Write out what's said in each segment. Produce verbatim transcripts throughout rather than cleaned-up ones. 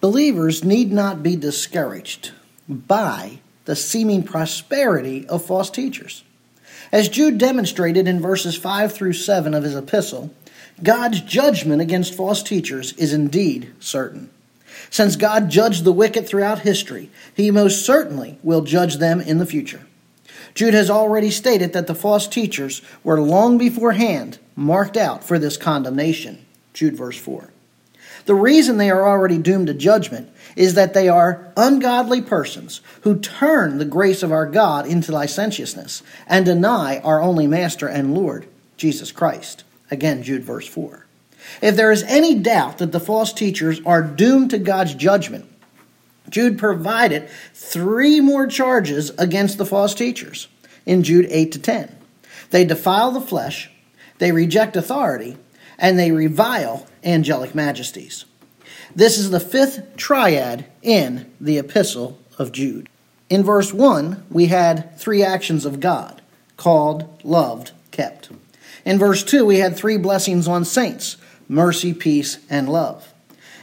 Believers need not be discouraged by the seeming prosperity of false teachers. As Jude demonstrated in verses five through seven of his epistle, God's judgment against false teachers is indeed certain. Since God judged the wicked throughout history, he most certainly will judge them in the future. Jude has already stated that the false teachers were long beforehand marked out for this condemnation. Jude verse four. The reason they are already doomed to judgment is that they are ungodly persons who turn the grace of our God into licentiousness and deny our only Master and Lord, Jesus Christ. Again, Jude verse four. If there is any doubt that the false teachers are doomed to God's judgment, Jude provided three more charges against the false teachers in Jude eight to ten. They defile the flesh, they reject authority, and they revile angelic majesties. This is the fifth triad in the epistle of Jude. In verse one, we had three actions of God: called, loved, kept. In verse two, we had three blessings on saints: mercy, peace, and love.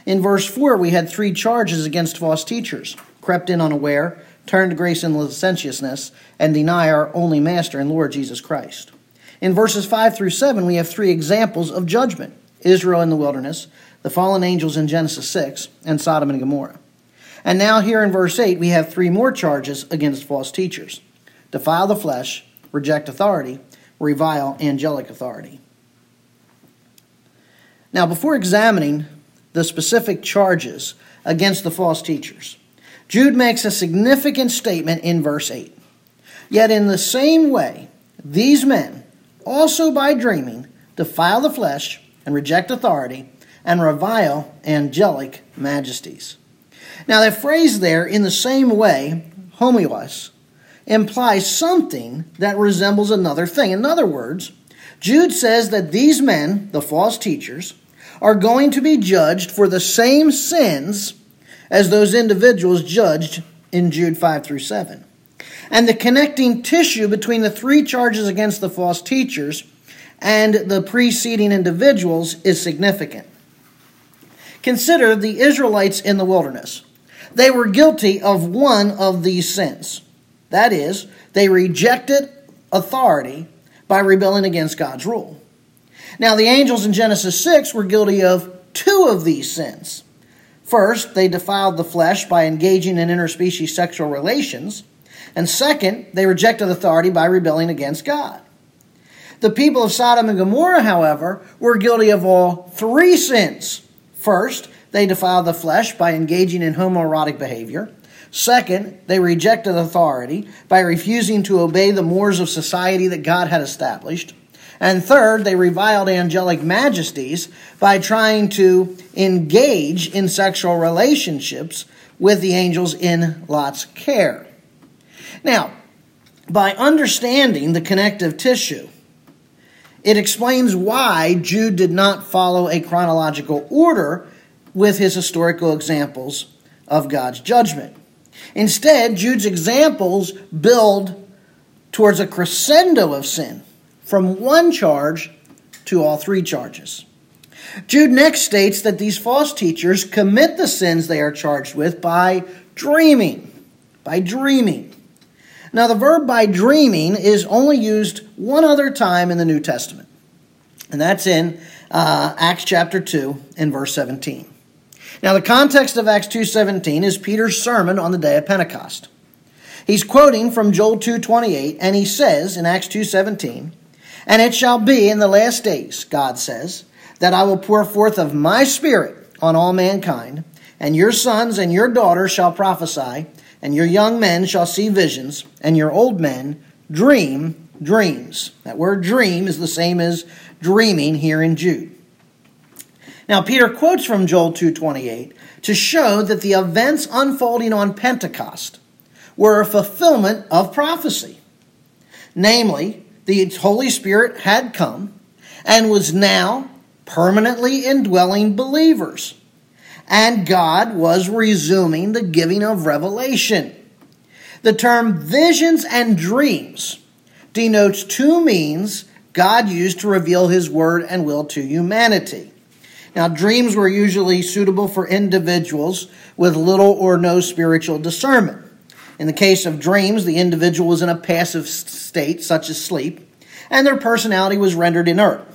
In verse four, we had three charges against false teachers: crept in unaware, turned to grace and licentiousness, and deny our only Master and Lord Jesus Christ. In verses five through seven, we have three examples of judgment: Israel in the wilderness, the fallen angels in Genesis six, and Sodom and Gomorrah. And now here in verse eight, we have three more charges against false teachers: defile the flesh, reject authority, revile angelic authority. Now, before examining the specific charges against the false teachers, Jude makes a significant statement in verse eight. Yet in the same way, these men, also by dreaming, defile the flesh and reject authority and revile angelic majesties. Now, that phrase there, in the same way, homios, implies something that resembles another thing. In other words, Jude says that these men, the false teachers, are going to be judged for the same sins as those individuals judged in Jude five through seven. And the connecting tissue between the three charges against the false teachers and the preceding individuals is significant. Consider the Israelites in the wilderness. They were guilty of one of these sins. That is, they rejected authority by rebelling against God's rule. Now, the angels in Genesis six were guilty of two of these sins. First, they defiled the flesh by engaging in interspecies sexual relations. And second, they rejected authority by rebelling against God. The people of Sodom and Gomorrah, however, were guilty of all three sins. First, they defiled the flesh by engaging in homoerotic behavior. Second, they rejected authority by refusing to obey the mores of society that God had established. And third, they reviled angelic majesties by trying to engage in sexual relationships with the angels in Lot's care. Now, by understanding the connective tissue, it explains why Jude did not follow a chronological order with his historical examples of God's judgment. Instead, Jude's examples build towards a crescendo of sin, from one charge to all three charges. Jude next states that these false teachers commit the sins they are charged with by dreaming. By dreaming. Now, the verb by dreaming is only used one other time in the New Testament, and that's in uh, Acts chapter two and verse seventeen. Now, the context of Acts two seventeen is Peter's sermon on the day of Pentecost. He's quoting from Joel two twenty-eight, and he says in Acts two seventeen, "And it shall be in the last days," God says, "that I will pour forth of my Spirit on all mankind, and your sons and your daughters shall prophesy, and your young men shall see visions, and your old men dream dreams." That word dream is the same as dreaming here in Jude. Now, Peter quotes from Joel two twenty-eight to show that the events unfolding on Pentecost were a fulfillment of prophecy. Namely, the Holy Spirit had come and was now permanently indwelling believers. And God was resuming the giving of revelation. The term visions and dreams denotes two means God used to reveal his word and will to humanity. Now, dreams were usually suitable for individuals with little or no spiritual discernment. In the case of dreams, the individual was in a passive state, such as sleep, and their personality was rendered inert.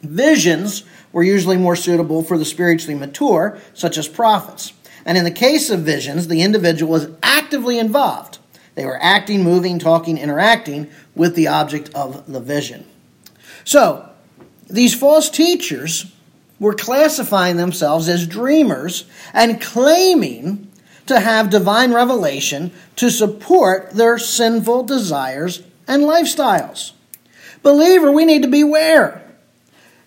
Visions were usually more suitable for the spiritually mature, such as prophets. And in the case of visions, the individual was actively involved. They were acting, moving, talking, interacting with the object of the vision. So, these false teachers were classifying themselves as dreamers and claiming to have divine revelation to support their sinful desires and lifestyles. Believer, we need to beware.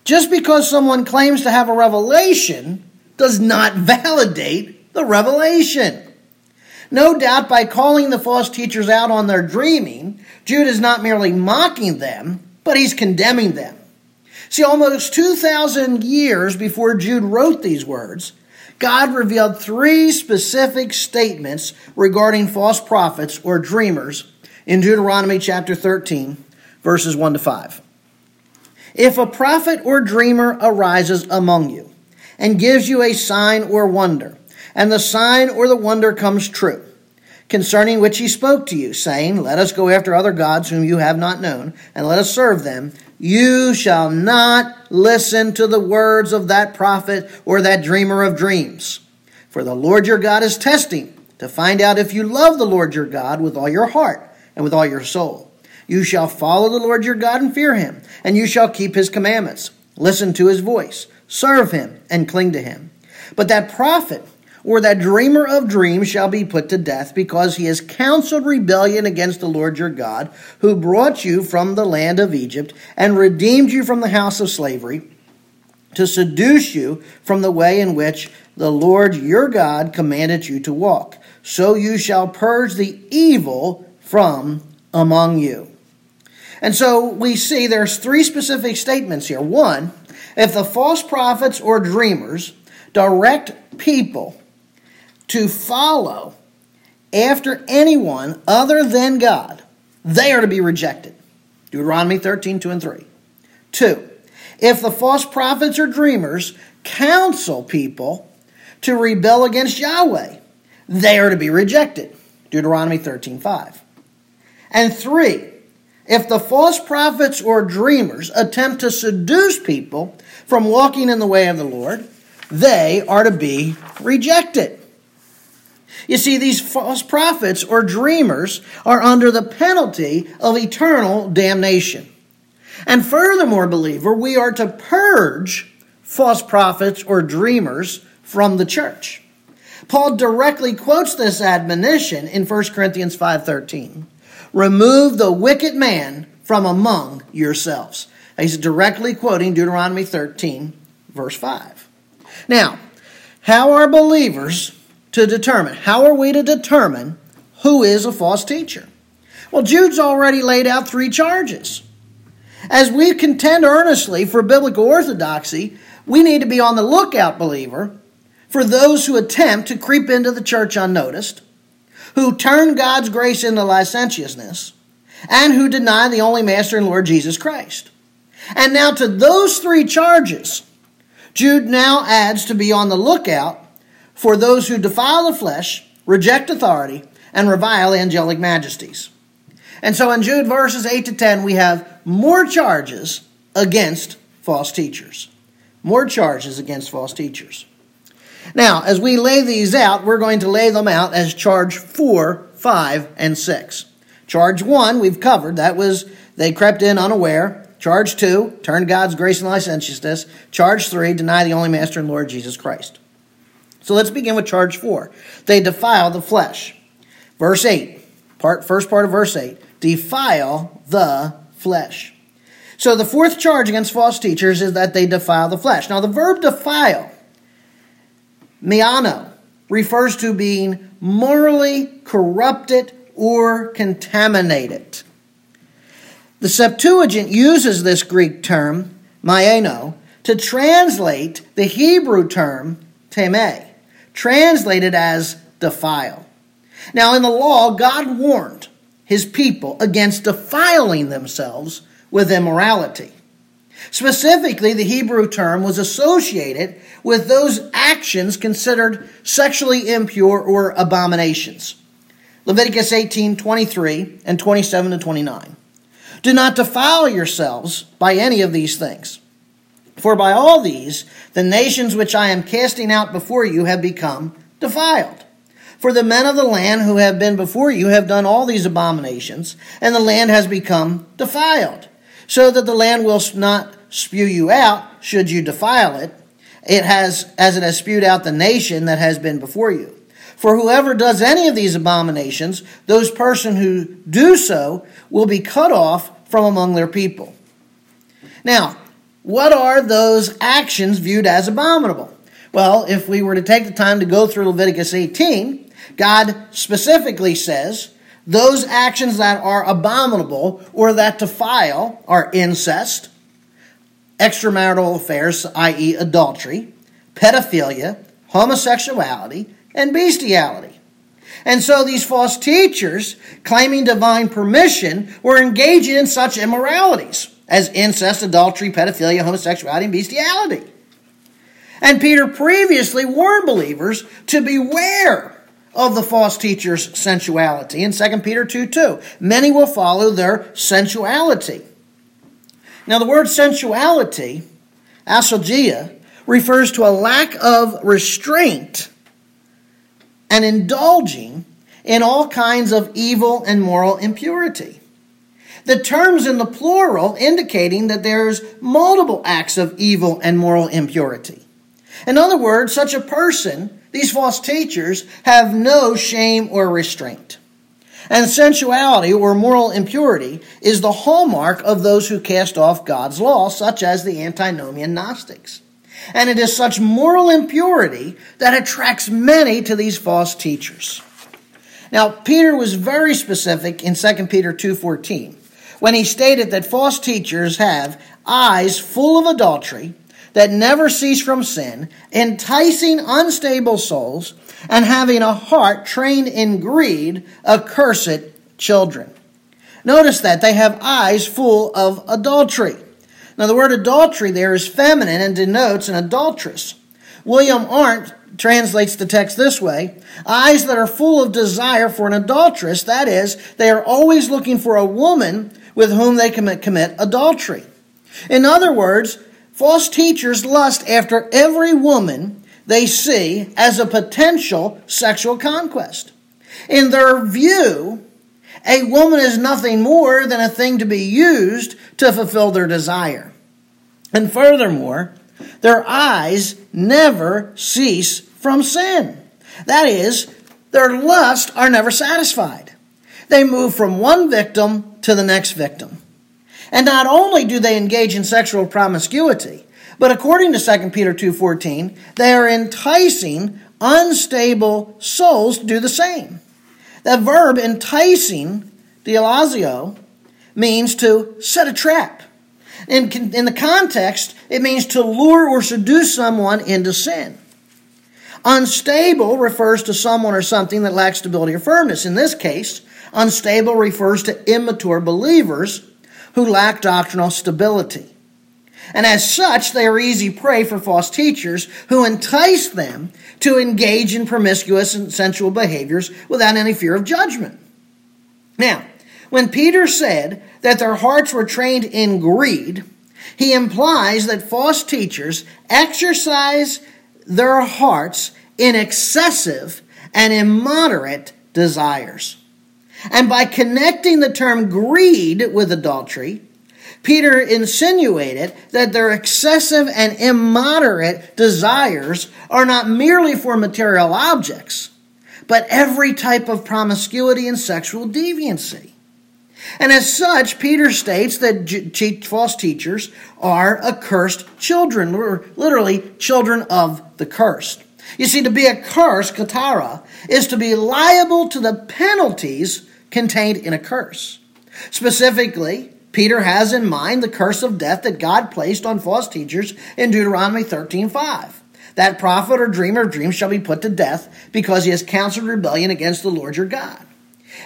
Just because someone claims to have a revelation does not validate the revelation. No doubt by calling the false teachers out on their dreaming, Jude is not merely mocking them, but he's condemning them. See, almost two thousand years before Jude wrote these words, God revealed three specific statements regarding false prophets or dreamers in Deuteronomy chapter thirteen, verses one to five. If a prophet or dreamer arises among you and gives you a sign or wonder, and the sign or the wonder comes true, concerning which he spoke to you, saying, "Let us go after other gods whom you have not known, and let us serve them," you shall not listen to the words of that prophet or that dreamer of dreams. For the Lord your God is testing to find out if you love the Lord your God with all your heart and with all your soul. You shall follow the Lord your God and fear him, and you shall keep his commandments, listen to his voice, serve him, and cling to him. But that prophet or that dreamer of dreams shall be put to death, because he has counseled rebellion against the Lord your God, who brought you from the land of Egypt and redeemed you from the house of slavery, to seduce you from the way in which the Lord your God commanded you to walk. So you shall purge the evil from among you. And so we see there's three specific statements here. One, if the false prophets or dreamers direct people to follow after anyone other than God, they are to be rejected. Deuteronomy thirteen, two and three. Two, if the false prophets or dreamers counsel people to rebel against Yahweh, they are to be rejected. Deuteronomy thirteen, five. And three, if the false prophets or dreamers attempt to seduce people from walking in the way of the Lord, they are to be rejected. You see, these false prophets or dreamers are under the penalty of eternal damnation. And furthermore, believer, we are to purge false prophets or dreamers from the church. Paul directly quotes this admonition in First Corinthians five thirteen. Remove the wicked man from among yourselves. He's directly quoting Deuteronomy thirteen, verse five. Now, how are believers to determine? How are we to determine who is a false teacher? Well, Jude's already laid out three charges. As we contend earnestly for biblical orthodoxy, we need to be on the lookout, believer, for those who attempt to creep into the church unnoticed, who turn God's grace into licentiousness, and who deny the only Master and Lord Jesus Christ. And now to those three charges, Jude now adds to be on the lookout for those who defile the flesh, reject authority, and revile angelic majesties. And so in Jude verses eight to ten, we have more charges against false teachers. More charges against false teachers. Now, as we lay these out, we're going to lay them out as charge four, five, and six. Charge one, we've covered. That was they crept in unaware. Charge two, turn God's grace into licentiousness. Charge three, deny the only Master and Lord Jesus Christ. So let's begin with charge four. They defile the flesh. Verse eight, part, first part of verse eight, defile the flesh. So the fourth charge against false teachers is that they defile the flesh. Now the verb defile, meano, refers to being morally corrupted or contaminated. The Septuagint uses this Greek term, maiano, to translate the Hebrew term, teme, translated as defile. Now, in the law, God warned his people against defiling themselves with immorality. Specifically, the Hebrew term was associated with those actions considered sexually impure or abominations. Leviticus eighteen, twenty-three and twenty-seven to twenty-nine. Do not defile yourselves by any of these things. For by all these, the nations which I am casting out before you have become defiled. For the men of the land who have been before you have done all these abominations, and the land has become defiled, so that the land will not spew you out, should you defile it, it has, as it has spewed out the nation that has been before you. For whoever does any of these abominations, those person who do so will be cut off from among their people. Now, what are those actions viewed as abominable? Well, if we were to take the time to go through Leviticus eighteen, God specifically says those actions that are abominable or that defile are incest, extramarital affairs, that is adultery, pedophilia, homosexuality, and bestiality. And so these false teachers, claiming divine permission, were engaging in such immoralities as incest, adultery, pedophilia, homosexuality, and bestiality. And Peter previously warned believers to beware of the false teacher's sensuality in Second Peter two two. Many will follow their sensuality. Now the word sensuality, asalgia, refers to a lack of restraint and indulging in all kinds of evil and moral impurity. The terms in the plural indicating that there's multiple acts of evil and moral impurity. In other words, such a person, these false teachers, have no shame or restraint. And sensuality or moral impurity is the hallmark of those who cast off God's law, such as the antinomian Gnostics. And it is such moral impurity that attracts many to these false teachers. Now, Peter was very specific in Second Peter two fourteen when he stated that false teachers have eyes full of adultery, that never cease from sin, enticing unstable souls, and having a heart trained in greed, accursed children. Notice that they have eyes full of adultery. Now the word adultery there is feminine and denotes an adulteress. William Arndt translates the text this way: eyes that are full of desire for an adulteress, that is, they are always looking for a woman with whom they commit, commit adultery. In other words, false teachers lust after every woman they see as a potential sexual conquest. In their view, a woman is nothing more than a thing to be used to fulfill their desire. And furthermore, their eyes never cease from sin. That is, their lusts are never satisfied. They move from one victim to the next victim. And not only do they engage in sexual promiscuity, but according to Second Peter two fourteen, they are enticing unstable souls to do the same. The verb enticing, dialazio, means to set a trap. In, in the context, it means to lure or seduce someone into sin. Unstable refers to someone or something that lacks stability or firmness. In this case, unstable refers to immature believers who lack doctrinal stability. And as such, they are easy prey for false teachers who entice them to engage in promiscuous and sensual behaviors without any fear of judgment. Now, when Peter said that their hearts were trained in greed, he implies that false teachers exercise their hearts in excessive and immoderate desires. And by connecting the term greed with adultery, Peter insinuated that their excessive and immoderate desires are not merely for material objects, but every type of promiscuity and sexual deviancy. And as such, Peter states that false teachers are accursed children, or literally children of the cursed. You see, to be accursed, katara, is to be liable to the penalties contained in a curse. Specifically, Peter has in mind the curse of death that God placed on false teachers in Deuteronomy thirteen five. That prophet or dreamer of dreams shall be put to death because he has counseled rebellion against the Lord your God.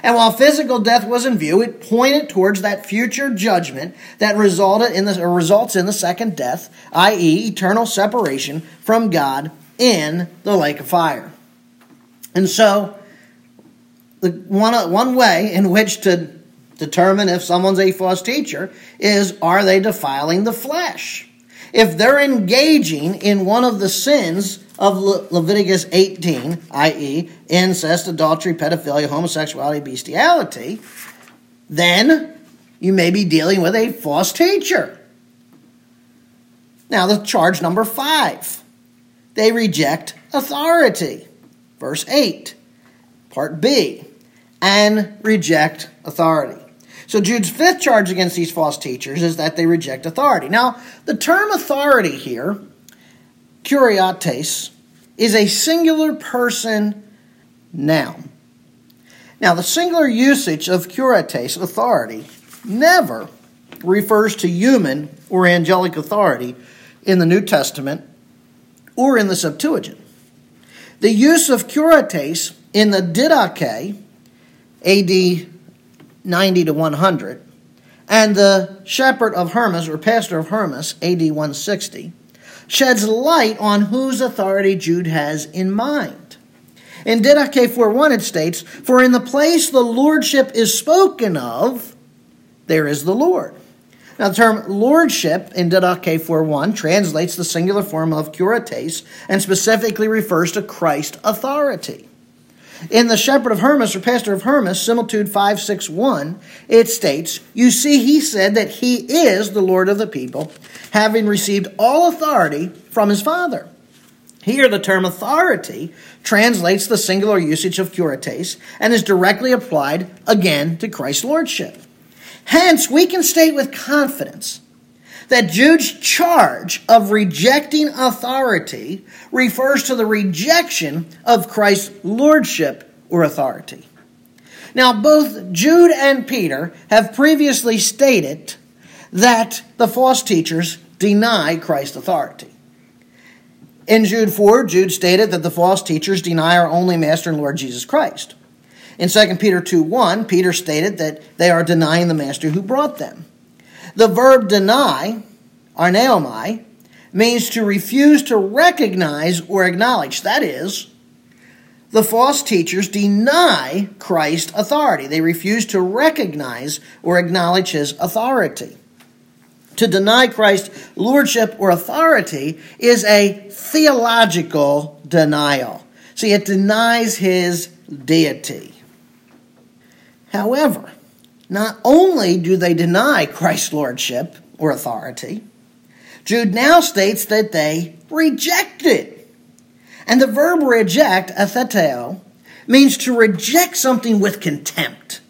And while physical death was in view, it pointed towards that future judgment that resulted in the, or results in the second death, that is eternal separation from God in the lake of fire. And so, the one, one way in which to determine if someone's a false teacher is, are they defiling the flesh? If they're engaging in one of the sins of Le- Leviticus eighteen, that is incest, adultery, pedophilia, homosexuality, bestiality, then you may be dealing with a false teacher. Now, the charge number five. They reject authority. Verse eight, part B, and reject authority. So Jude's fifth charge against these false teachers is that they reject authority. Now, the term authority here, kuriates, is a singular person noun. Now, the singular usage of kuriates, authority, never refers to human or angelic authority in the New Testament or in the Septuagint. The use of kuriates in the Didache, A D ninety to one hundred, and the Shepherd of Hermas, or Pastor of Hermas, A D one sixty, sheds light on whose authority Jude has in mind. In Didache four one it states, "For in the place the lordship is spoken of, there is the Lord." Now, the term lordship in Didache four one translates the singular form of kuriates and specifically refers to Christ's authority. In the Shepherd of Hermas, or Pastor of Hermas, Similitude five six one, it states, "You see, he said that he is the Lord of the people, having received all authority from his Father." Here, the term authority translates the singular usage of kuriates and is directly applied again to Christ's lordship. Hence, we can state with confidence that Jude's charge of rejecting authority refers to the rejection of Christ's lordship or authority. Now, both Jude and Peter have previously stated that the false teachers deny Christ's authority. In Jude four, Jude stated that the false teachers deny our only Master and Lord Jesus Christ. In Second Peter two one, Peter stated that they are denying the Master who brought them. The verb deny, arneomai, means to refuse to recognize or acknowledge. That is, the false teachers deny Christ's authority. They refuse to recognize or acknowledge his authority. To deny Christ's lordship or authority is a theological denial. See, it denies his deity. However, not only do they deny Christ's lordship or authority, Jude now states that they reject it. And the verb reject, atheteo, means to reject something with contempt.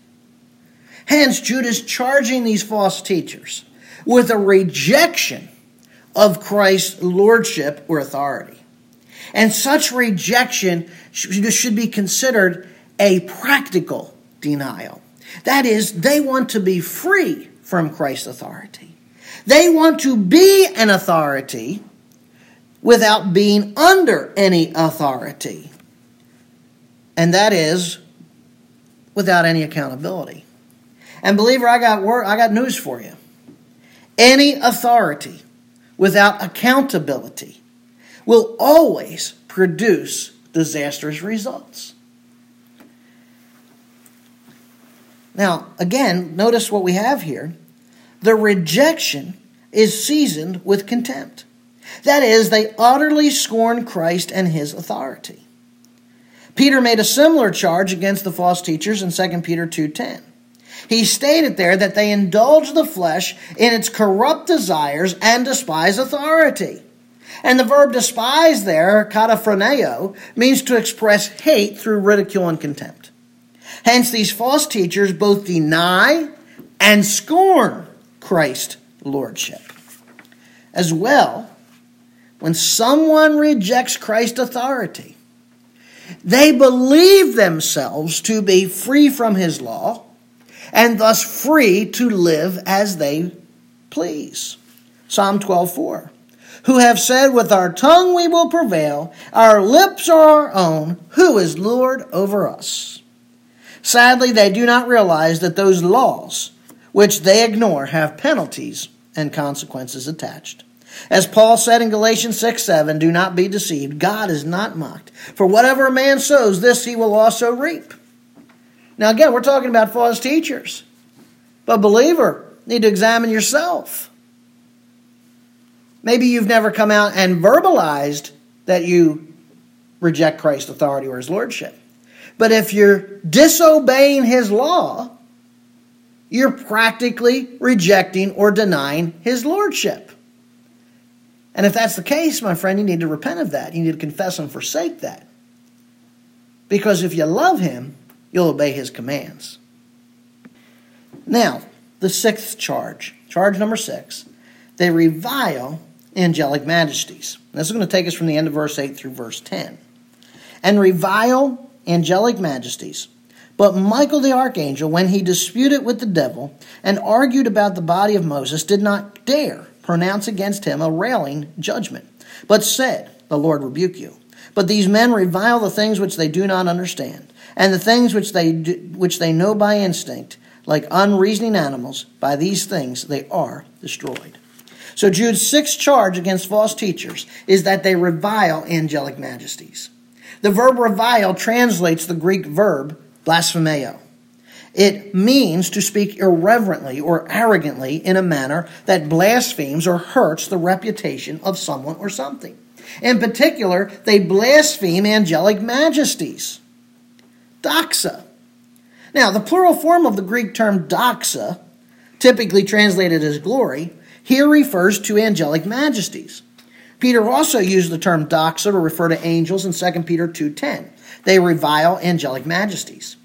Hence, Jude is charging these false teachers with a rejection of Christ's lordship or authority. And such rejection should be considered a practical denial. That is, they want to be free from Christ's authority. They want to be an authority without being under any authority. And that is without any accountability. And believer, I got word, I got news for you. Any authority without accountability will always produce disastrous results. Now, again, notice what we have here. The rejection is seasoned with contempt. That is, they utterly scorn Christ and his authority. Peter made a similar charge against the false teachers in Second Peter two ten. He stated there that they indulge the flesh in its corrupt desires and despise authority. And the verb despise there, kataphroneo, means to express hate through ridicule and contempt. Hence, these false teachers both deny and scorn Christ's lordship. As well, when someone rejects Christ's authority, they believe themselves to be free from his law and thus free to live as they please. Psalm twelve four, "Who have said, with our tongue we will prevail, our lips are our own, who is Lord over us?" Sadly, they do not realize that those laws, which they ignore, have penalties and consequences attached. As Paul said in Galatians six seven, do not be deceived. God is not mocked. For whatever a man sows, this he will also reap. Now again, we're talking about false teachers. But believer, you need to examine yourself. Maybe you've never come out and verbalized that you reject Christ's authority or his lordship. But if you're disobeying his law, you're practically rejecting or denying his lordship. And if that's the case, my friend, you need to repent of that. You need to confess and forsake that. Because if you love him, you'll obey his commands. Now, the sixth charge, charge number six, they revile angelic majesties. This is going to take us from the end of verse eight through verse ten. And revile angelic majesties. But Michael the archangel, when he disputed with the devil and argued about the body of Moses, did not dare pronounce against him a railing judgment, but said, the Lord rebuke you. But these men revile the things which they do not understand, and the things which they do, which they know by instinct, like unreasoning animals. By these things they are destroyed. So Jude's sixth charge against false teachers is that they revile angelic majesties. The verb revile translates the Greek verb blasphemeo. It means to speak irreverently or arrogantly in a manner that blasphemes or hurts the reputation of someone or something. In particular, they blaspheme angelic majesties. Doxa. Now, the plural form of the Greek term doxa, typically translated as glory, here refers to angelic majesties. Peter also used the term doxa to refer to angels in Second Peter two ten. They revile angelic majesties.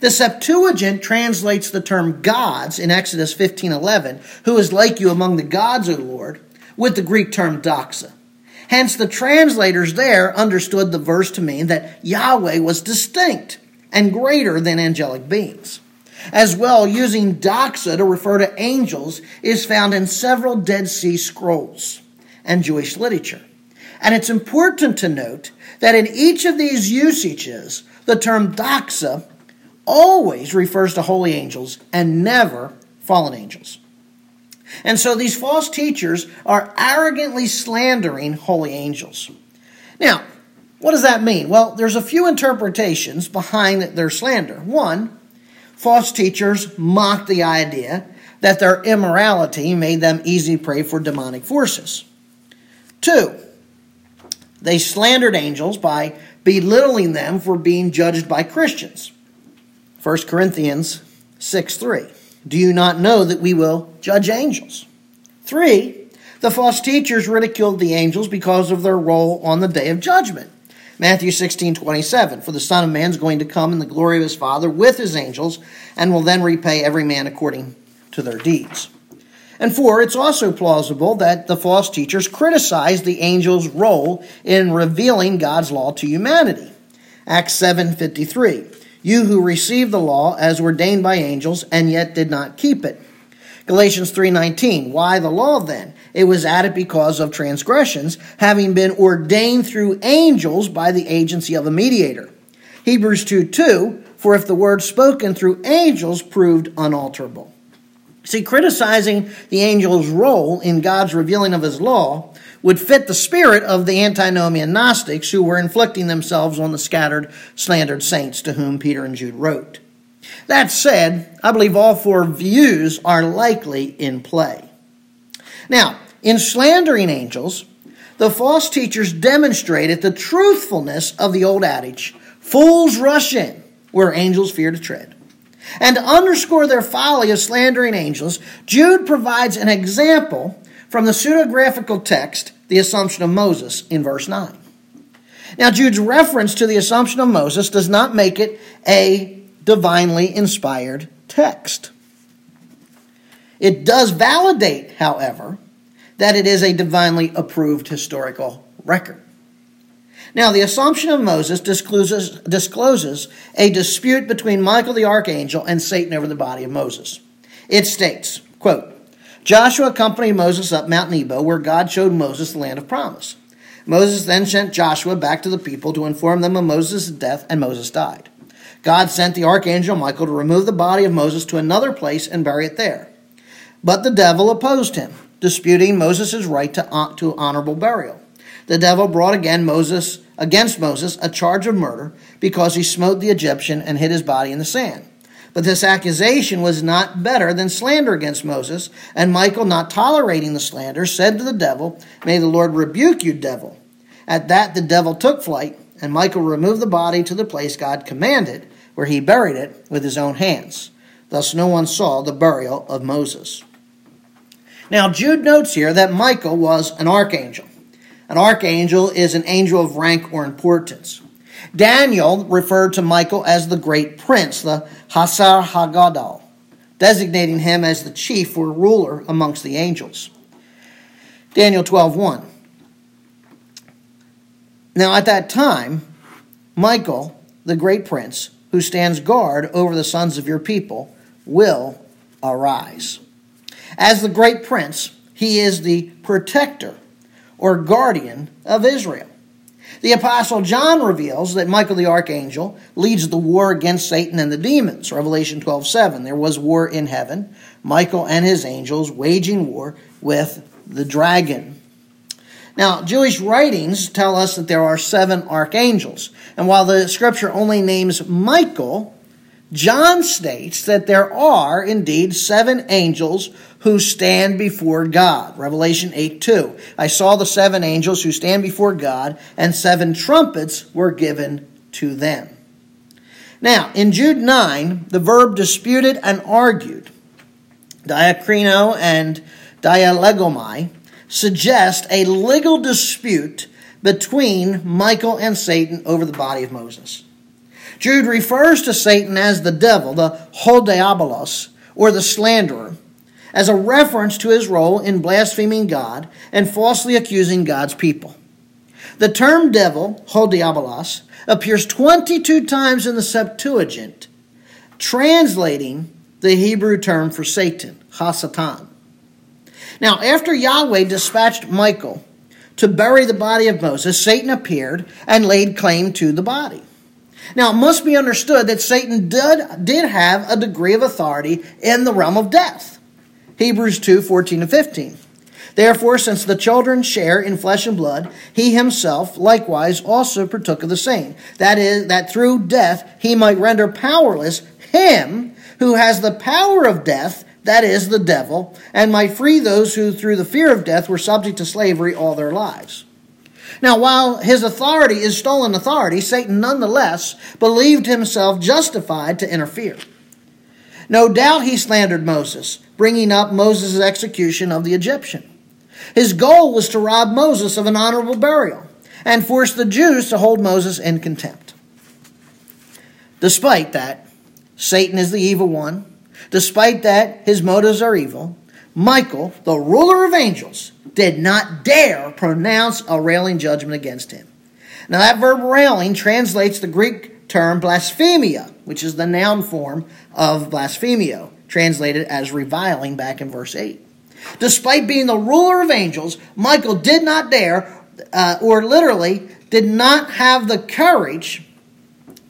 The Septuagint translates the term gods in Exodus fifteen eleven, who is like you among the gods, O Lord, with the Greek term doxa. Hence, the translators there understood the verse to mean that Yahweh was distinct and greater than angelic beings. As well, using doxa to refer to angels is found in several Dead Sea Scrolls and Jewish literature. And it's important to note that in each of these usages, the term doxa always refers to holy angels and never fallen angels. And so these false teachers are arrogantly slandering holy angels. Now, what does that mean? Well, there's a few interpretations behind their slander. One, false teachers mock the idea that their immorality made them easy prey for demonic forces. Two, they slandered angels by belittling them for being judged by Christians. First Corinthians six three. Do you not know that we will judge angels? Three, the false teachers ridiculed the angels because of their role on the day of judgment. Matthew sixteen twenty-seven. For the Son of Man is going to come in the glory of his Father with his angels, and will then repay every man according to their deeds. And four, it's also plausible that the false teachers criticized the angels' role in revealing God's law to humanity. Acts seven fifty-three. You who received the law as ordained by angels and yet did not keep it. Galatians three nineteen, why the law then? It was added because of transgressions, having been ordained through angels by the agency of a mediator. Hebrews two two, for if the word spoken through angels proved unalterable. See, criticizing the angel's role in God's revealing of his law would fit the spirit of the antinomian Gnostics who were inflicting themselves on the scattered, slandered saints to whom Peter and Jude wrote. That said, I believe all four views are likely in play. Now, in slandering angels, the false teachers demonstrated the truthfulness of the old adage, fools rush in where angels fear to tread. And to underscore their folly of slandering angels, Jude provides an example from the pseudegraphical text, the Assumption of Moses, in verse nine. Now, Jude's reference to the Assumption of Moses does not make it a divinely inspired text. It does validate, however, that it is a divinely approved historical record. Now, the Assumption of Moses discloses, discloses a dispute between Michael the archangel and Satan over the body of Moses. It states, quote, Joshua accompanied Moses up Mount Nebo, where God showed Moses the land of promise. Moses then sent Joshua back to the people to inform them of Moses' death, and Moses died. God sent the archangel Michael to remove the body of Moses to another place and bury it there. But the devil opposed him, disputing Moses' right to, to honorable burial. The devil brought again Moses against Moses a charge of murder because he smote the Egyptian and hid his body in the sand. But this accusation was not better than slander against Moses, and Michael, not tolerating the slander, said to the devil, "May the Lord rebuke you, devil." At that the devil took flight, and Michael removed the body to the place God commanded, where he buried it with his own hands. Thus no one saw the burial of Moses. Now Jude notes here that Michael was an archangel. An archangel is an angel of rank or importance. Daniel referred to Michael as the great prince, the Hasar Hagadol, designating him as the chief or ruler amongst the angels. Daniel twelve one. Now at that time, Michael, the great prince, who stands guard over the sons of your people, will arise. As the great prince, he is the protector or guardian of Israel. The Apostle John reveals that Michael the archangel leads the war against Satan and the demons. Revelation twelve seven. There was war in heaven, Michael and his angels waging war with the dragon. Now, Jewish writings tell us that there are seven archangels. And while the scripture only names Michael, John states that there are indeed seven angels who stand before God. Revelation eight two. I saw the seven angels who stand before God, and seven trumpets were given to them. Now, in Jude nine, the verb disputed and argued, diakrino and dialegomai, suggest a legal dispute between Michael and Satan over the body of Moses. Jude refers to Satan as the devil, the hodeabolos, or the slanderer, as a reference to his role in blaspheming God and falsely accusing God's people. The term devil, hodeabolos, appears twenty-two times in the Septuagint, translating the Hebrew term for Satan, ha-satan. Now, after Yahweh dispatched Michael to bury the body of Moses, Satan appeared and laid claim to the body. Now, it must be understood that Satan did, did have a degree of authority in the realm of death. Hebrews two fourteen and fifteen. Therefore, since the children share in flesh and blood, he himself likewise also partook of the same. That is, that through death he might render powerless him who has the power of death, that is, the devil, and might free those who through the fear of death were subject to slavery all their lives. Now, while his authority is stolen authority, Satan nonetheless believed himself justified to interfere. No doubt he slandered Moses, bringing up Moses' execution of the Egyptian. His goal was to rob Moses of an honorable burial and force the Jews to hold Moses in contempt. Despite that, Satan is the evil one. Despite that, his motives are evil. Michael, the ruler of angels, did not dare pronounce a railing judgment against him. Now that verb railing translates the Greek term blasphemia, which is the noun form of blasphemio, translated as reviling back in verse eight. Despite being the ruler of angels, Michael did not dare, uh, or literally did not have the courage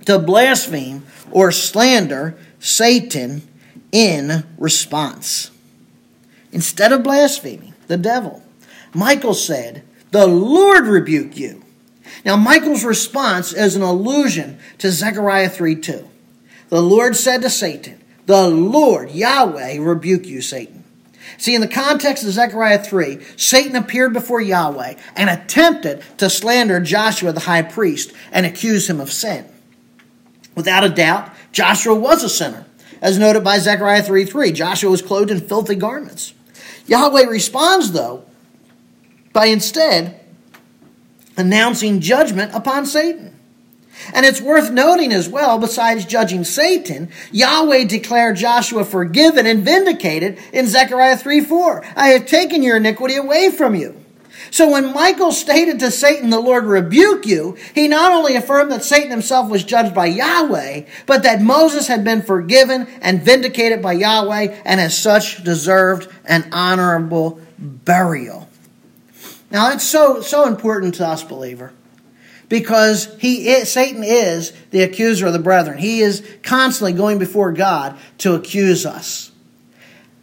to blaspheme or slander Satan in response. Instead of blaspheming the devil, Michael said, "The Lord rebuke you." Now, Michael's response is an allusion to Zechariah three two. The Lord said to Satan, "The Lord, Yahweh, rebuke you, Satan." See, in the context of Zechariah three, Satan appeared before Yahweh and attempted to slander Joshua the high priest and accuse him of sin. Without a doubt, Joshua was a sinner. As noted by Zechariah three three, Joshua was clothed in filthy garments. Yahweh responds, though, by instead announcing judgment upon Satan. And it's worth noting as well, besides judging Satan, Yahweh declared Joshua forgiven and vindicated in Zechariah three four. "I have taken your iniquity away from you." So when Michael stated to Satan, "The Lord rebuke you," he not only affirmed that Satan himself was judged by Yahweh, but that Moses had been forgiven and vindicated by Yahweh, and as such deserved an honorable burial. Now that's so, so important to us, believer, because he is, Satan is the accuser of the brethren. He is constantly going before God to accuse us.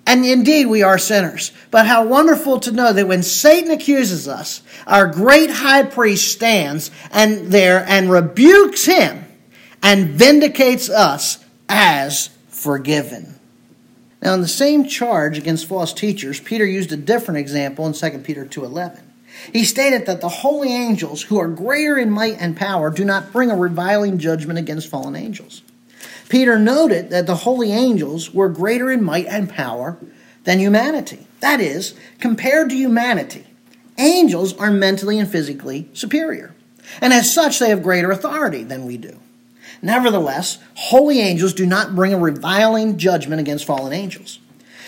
And indeed, we are sinners. But how wonderful to know that when Satan accuses us, our great high priest stands and there and rebukes him and vindicates us as forgiven. Now, in the same charge against false teachers, Peter used a different example in Second Peter two eleven. He stated that the holy angels, who are greater in might and power, do not bring a reviling judgment against fallen angels. Peter noted that the holy angels were greater in might and power than humanity. That is, compared to humanity, angels are mentally and physically superior. And as such, they have greater authority than we do. Nevertheless, holy angels do not bring a reviling judgment against fallen angels.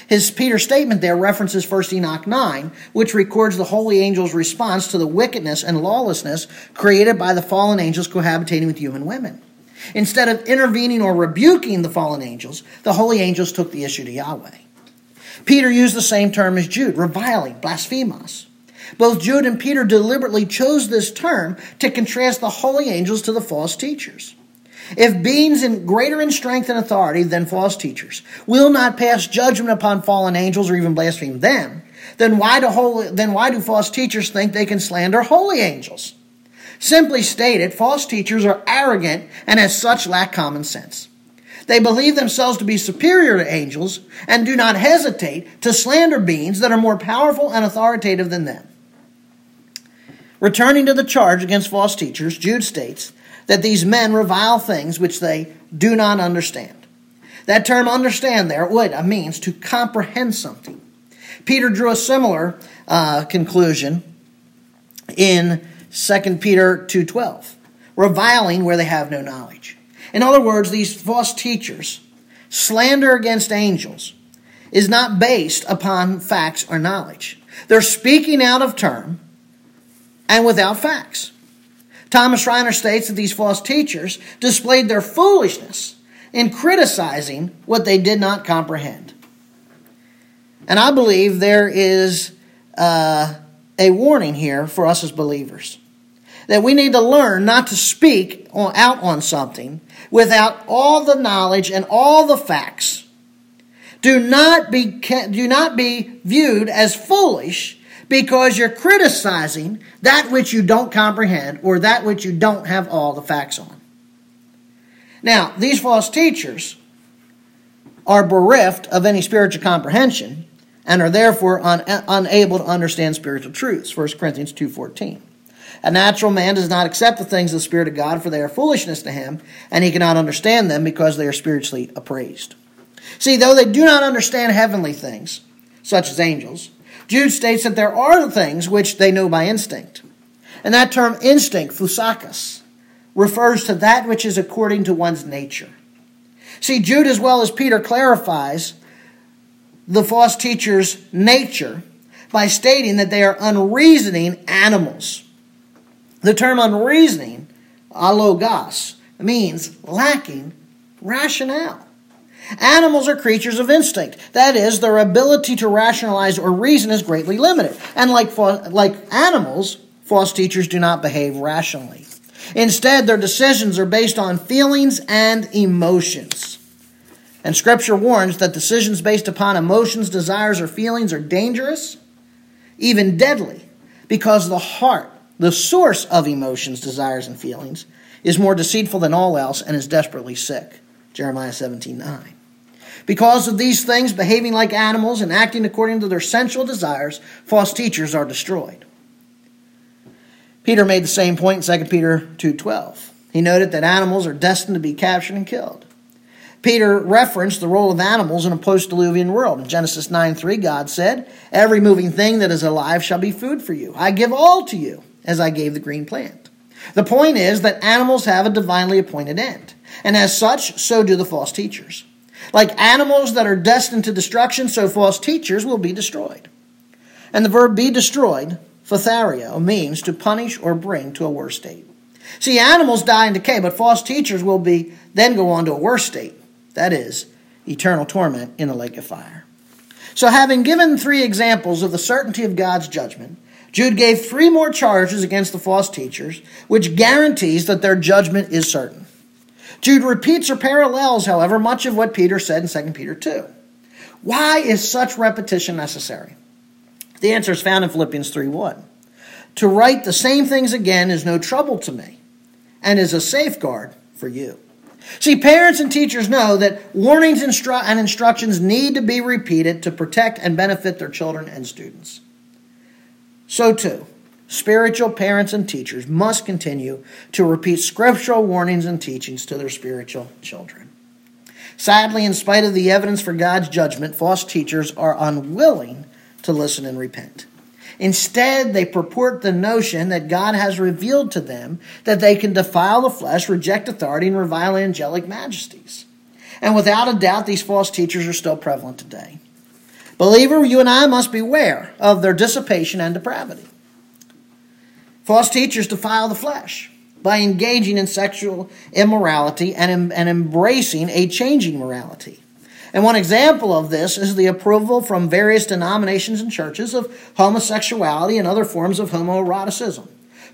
His Peter's statement there references First Enoch nine, which records the holy angels' response to the wickedness and lawlessness created by the fallen angels cohabitating with human women. Instead of intervening or rebuking the fallen angels, the holy angels took the issue to Yahweh. Peter used the same term as Jude, reviling, blasphemos. Both Jude and Peter deliberately chose this term to contrast the holy angels to the false teachers. If beings in greater in strength and authority than false teachers will not pass judgment upon fallen angels or even blaspheme them, then why do holy, then why do false teachers think they can slander holy angels? Simply stated, false teachers are arrogant and as such lack common sense. They believe themselves to be superior to angels and do not hesitate to slander beings that are more powerful and authoritative than them. Returning to the charge against false teachers, Jude states that these men revile things which they do not understand. That term understand there, oida, means to comprehend something. Peter drew a similar uh, conclusion in Second Peter two twelve, reviling where they have no knowledge. In other words, these false teachers, slander against angels, is not based upon facts or knowledge. They're speaking out of turn and without facts. Thomas Schreiner states that these false teachers displayed their foolishness in criticizing what they did not comprehend. And I believe there is uh, a warning here for us as believers, that we need to learn not to speak on, out on something without all the knowledge and all the facts. Do not be, do not be viewed as foolish because you're criticizing that which you don't comprehend or that which you don't have all the facts on. Now, these false teachers are bereft of any spiritual comprehension and are therefore un- unable to understand spiritual truths, First Corinthians two fourteen. A natural man does not accept the things of the Spirit of God, for they are foolishness to him, and he cannot understand them because they are spiritually appraised. See, though they do not understand heavenly things, such as angels, Jude states that there are things which they know by instinct. And that term instinct, phusakos, refers to that which is according to one's nature. See, Jude as well as Peter clarifies the false teacher's nature by stating that they are unreasoning animals. The term unreasoning, alogos, means lacking rationale. Animals are creatures of instinct. That is, their ability to rationalize or reason is greatly limited. And like, like animals, false teachers do not behave rationally. Instead, their decisions are based on feelings and emotions. And Scripture warns that decisions based upon emotions, desires, or feelings are dangerous, even deadly, because the heart, the source of emotions, desires, and feelings, is more deceitful than all else and is desperately sick. Jeremiah seventeen nine. Because of these things, behaving like animals and acting according to their sensual desires, false teachers are destroyed. Peter made the same point in Second Peter two twelve. He noted that animals are destined to be captured and killed. Peter referenced the role of animals in a post-diluvian world. In Genesis nine three, God said, "Every moving thing that is alive shall be food for you. I give all to you, as I gave the green plant." The point is that animals have a divinely appointed end. And as such, so do the false teachers. Like animals that are destined to destruction, so false teachers will be destroyed. And the verb be destroyed, phthario, means to punish or bring to a worse state. See, animals die in decay, but false teachers will be then go on to a worse state. That is, eternal torment in the lake of fire. So having given three examples of the certainty of God's judgment, Jude gave three more charges against the false teachers, which guarantees that their judgment is certain. Jude repeats or parallels, however, much of what Peter said in Second Peter two. Why is such repetition necessary? The answer is found in Philippians three one. To write the same things again is no trouble to me and is a safeguard for you. See, parents and teachers know that warnings and instructions need to be repeated to protect and benefit their children and students. So too, spiritual parents and teachers must continue to repeat scriptural warnings and teachings to their spiritual children. Sadly, in spite of the evidence for God's judgment, false teachers are unwilling to listen and repent. Instead, they purport the notion that God has revealed to them that they can defile the flesh, reject authority, and revile angelic majesties. And without a doubt, these false teachers are still prevalent today. Believer, you and I must beware of their dissipation and depravity. False teachers defile the flesh by engaging in sexual immorality and, and embracing a changing morality. And one example of this is the approval from various denominations and churches of homosexuality and other forms of homoeroticism,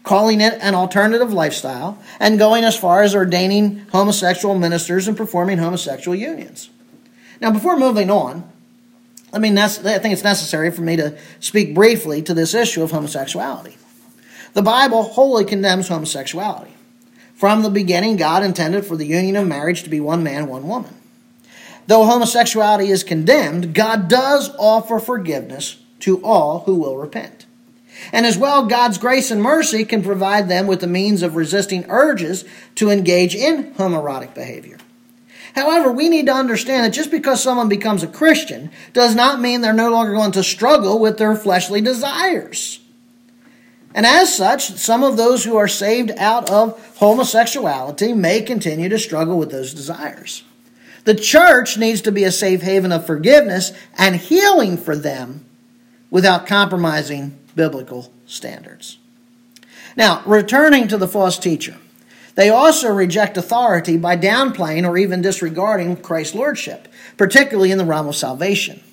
calling it an alternative lifestyle and going as far as ordaining homosexual ministers and performing homosexual unions. Now, before moving on, I mean, I think it's necessary for me to speak briefly to this issue of homosexuality. The Bible wholly condemns homosexuality. From the beginning, God intended for the union of marriage to be one man, one woman. Though homosexuality is condemned, God does offer forgiveness to all who will repent. And as well, God's grace and mercy can provide them with the means of resisting urges to engage in homoerotic behavior. However, we need to understand that just because someone becomes a Christian does not mean they're no longer going to struggle with their fleshly desires. And as such, some of those who are saved out of homosexuality may continue to struggle with those desires. The church needs to be a safe haven of forgiveness and healing for them without compromising biblical standards. Now, returning to the false teacher, they also reject authority by downplaying or even disregarding Christ's lordship, particularly in the realm of salvation.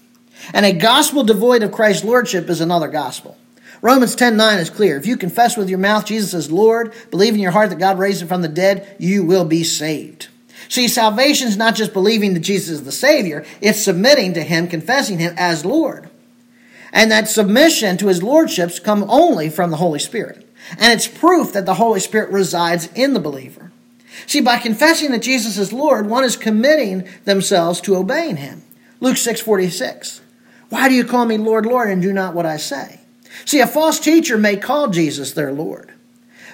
And a gospel devoid of Christ's lordship is another gospel. Romans ten nine is clear. If you confess with your mouth Jesus is Lord, believe in your heart that God raised him from the dead, you will be saved. See, salvation is not just believing that Jesus is the Savior, it's submitting to him, confessing him as Lord. And that submission to his lordships come only from the Holy Spirit. And it's proof that the Holy Spirit resides in the believer. See, by confessing that Jesus is Lord, one is committing themselves to obeying him. Luke six forty-six, why do you call me Lord, Lord, and do not what I say? See, a false teacher may call Jesus their Lord,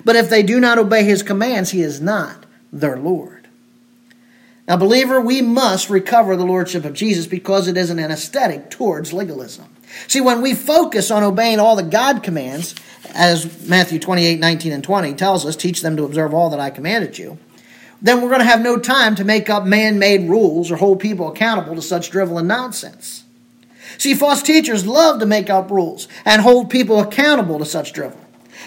but if they do not obey his commands, he is not their Lord. Now, believer, we must recover the lordship of Jesus because it is an anesthetic towards legalism. See, when we focus on obeying all the God commands, as Matthew twenty-eight nineteen and twenty tells us, teach them to observe all that I commanded you, then we're going to have no time to make up man-made rules or hold people accountable to such drivel and nonsense. See, false teachers love to make up rules and hold people accountable to such drivel.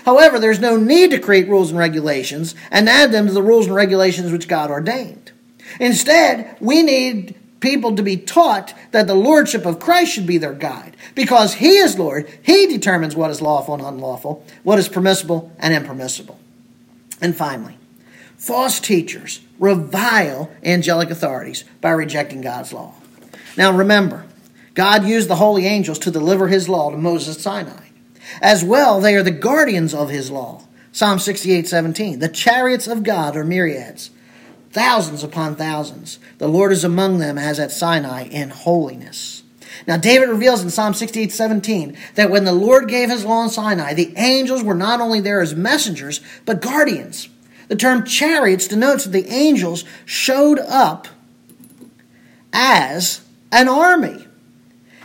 However, there's no need to create rules and regulations and add them to the rules and regulations which God ordained. Instead, we need people to be taught that the lordship of Christ should be their guide. Because he is Lord, he determines what is lawful and unlawful, what is permissible and impermissible. And finally, false teachers revile angelic authorities by rejecting God's law. Now remember, God used the holy angels to deliver his law to Moses at Sinai. As well, they are the guardians of his law. Psalm sixty-eight seventeen, the chariots of God are myriads. Thousands upon thousands. The Lord is among them as at Sinai in holiness. Now, David reveals in Psalm sixty-eight seventeen that when the Lord gave his law in Sinai, the angels were not only there as messengers, but guardians. The term chariots denotes that the angels showed up as an army.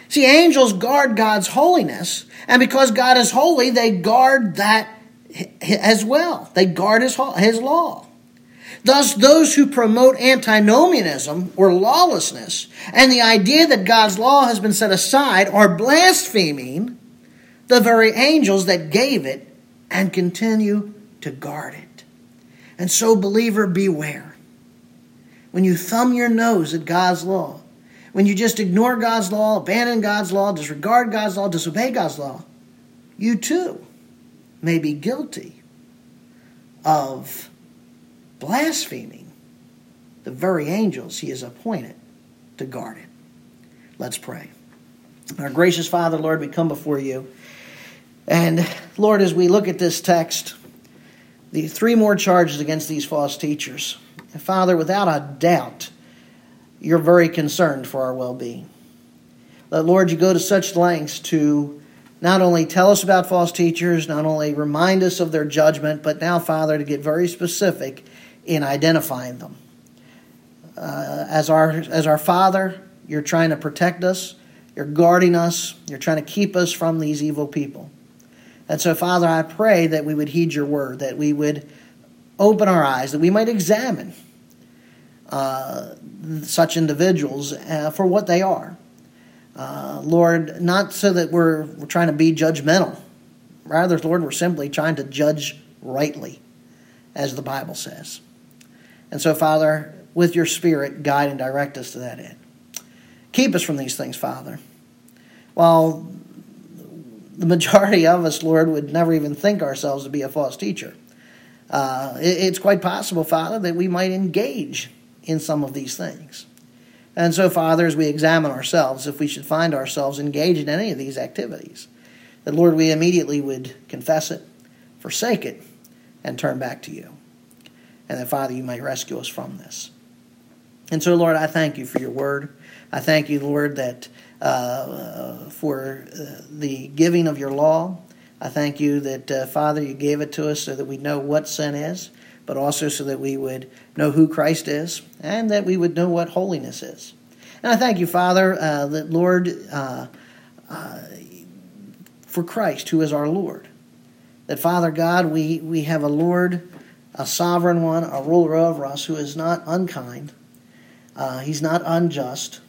See, angels guard God's holiness, and because God is holy, they guard that as well. They guard his, his law. Thus, those who promote antinomianism or lawlessness and the idea that God's law has been set aside are blaspheming the very angels that gave it and continue to guard it. And so, believer, beware. When you thumb your nose at God's law, when you just ignore God's law, abandon God's law, disregard God's law, disobey God's law, you too may be guilty of blaspheming the very angels he is appointed to guard it. Let's pray. Our gracious Father, Lord, we come before you. And Lord, as we look at this text, the three more charges against these false teachers. And Father, without a doubt, you're very concerned for our well-being. That, Lord, you go to such lengths to not only tell us about false teachers, not only remind us of their judgment, but now, Father, to get very specific in identifying them. Uh, as our as our Father, you're trying to protect us. You're guarding us. You're trying to keep us from these evil people. And so, Father, I pray that we would heed your word, that we would open our eyes, that we might examine uh, such individuals uh, for what they are. Uh, Lord, not so that we're, we're trying to be judgmental. Rather, Lord, we're simply trying to judge rightly, as the Bible says. And so, Father, with your Spirit, guide and direct us to that end. Keep us from these things, Father. While the majority of us, Lord, would never even think ourselves to be a false teacher. Uh, it, it's quite possible, Father, that we might engage in some of these things. And so, Father, as we examine ourselves, if we should find ourselves engaged in any of these activities, that, Lord, we immediately would confess it, forsake it, and turn back to you. And that, Father, you might rescue us from this. And so, Lord, I thank you for your word. I thank you, Lord, that Uh, for uh, the giving of your law. I thank you that, uh, Father, you gave it to us so that we know what sin is, but also so that we would know who Christ is and that we would know what holiness is. And I thank you, Father, uh, that, Lord, uh, uh, for Christ, who is our Lord, that, Father God, we, we have a Lord, a sovereign one, a ruler over us who is not unkind. Uh, he's not unjust.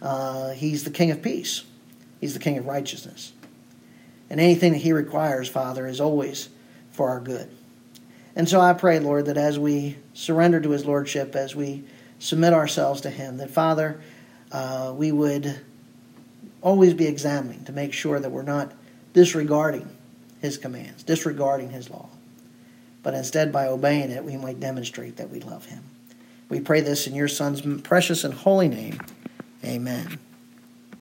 Uh, he's the King of peace. He's the King of righteousness. And anything that he requires, Father, is always for our good. And so I pray, Lord, that as we surrender to his lordship, as we submit ourselves to him, that, Father, uh, we would always be examining to make sure that we're not disregarding his commands, disregarding his law, but instead by obeying it, we might demonstrate that we love him. We pray this in your Son's precious and holy name. Amen.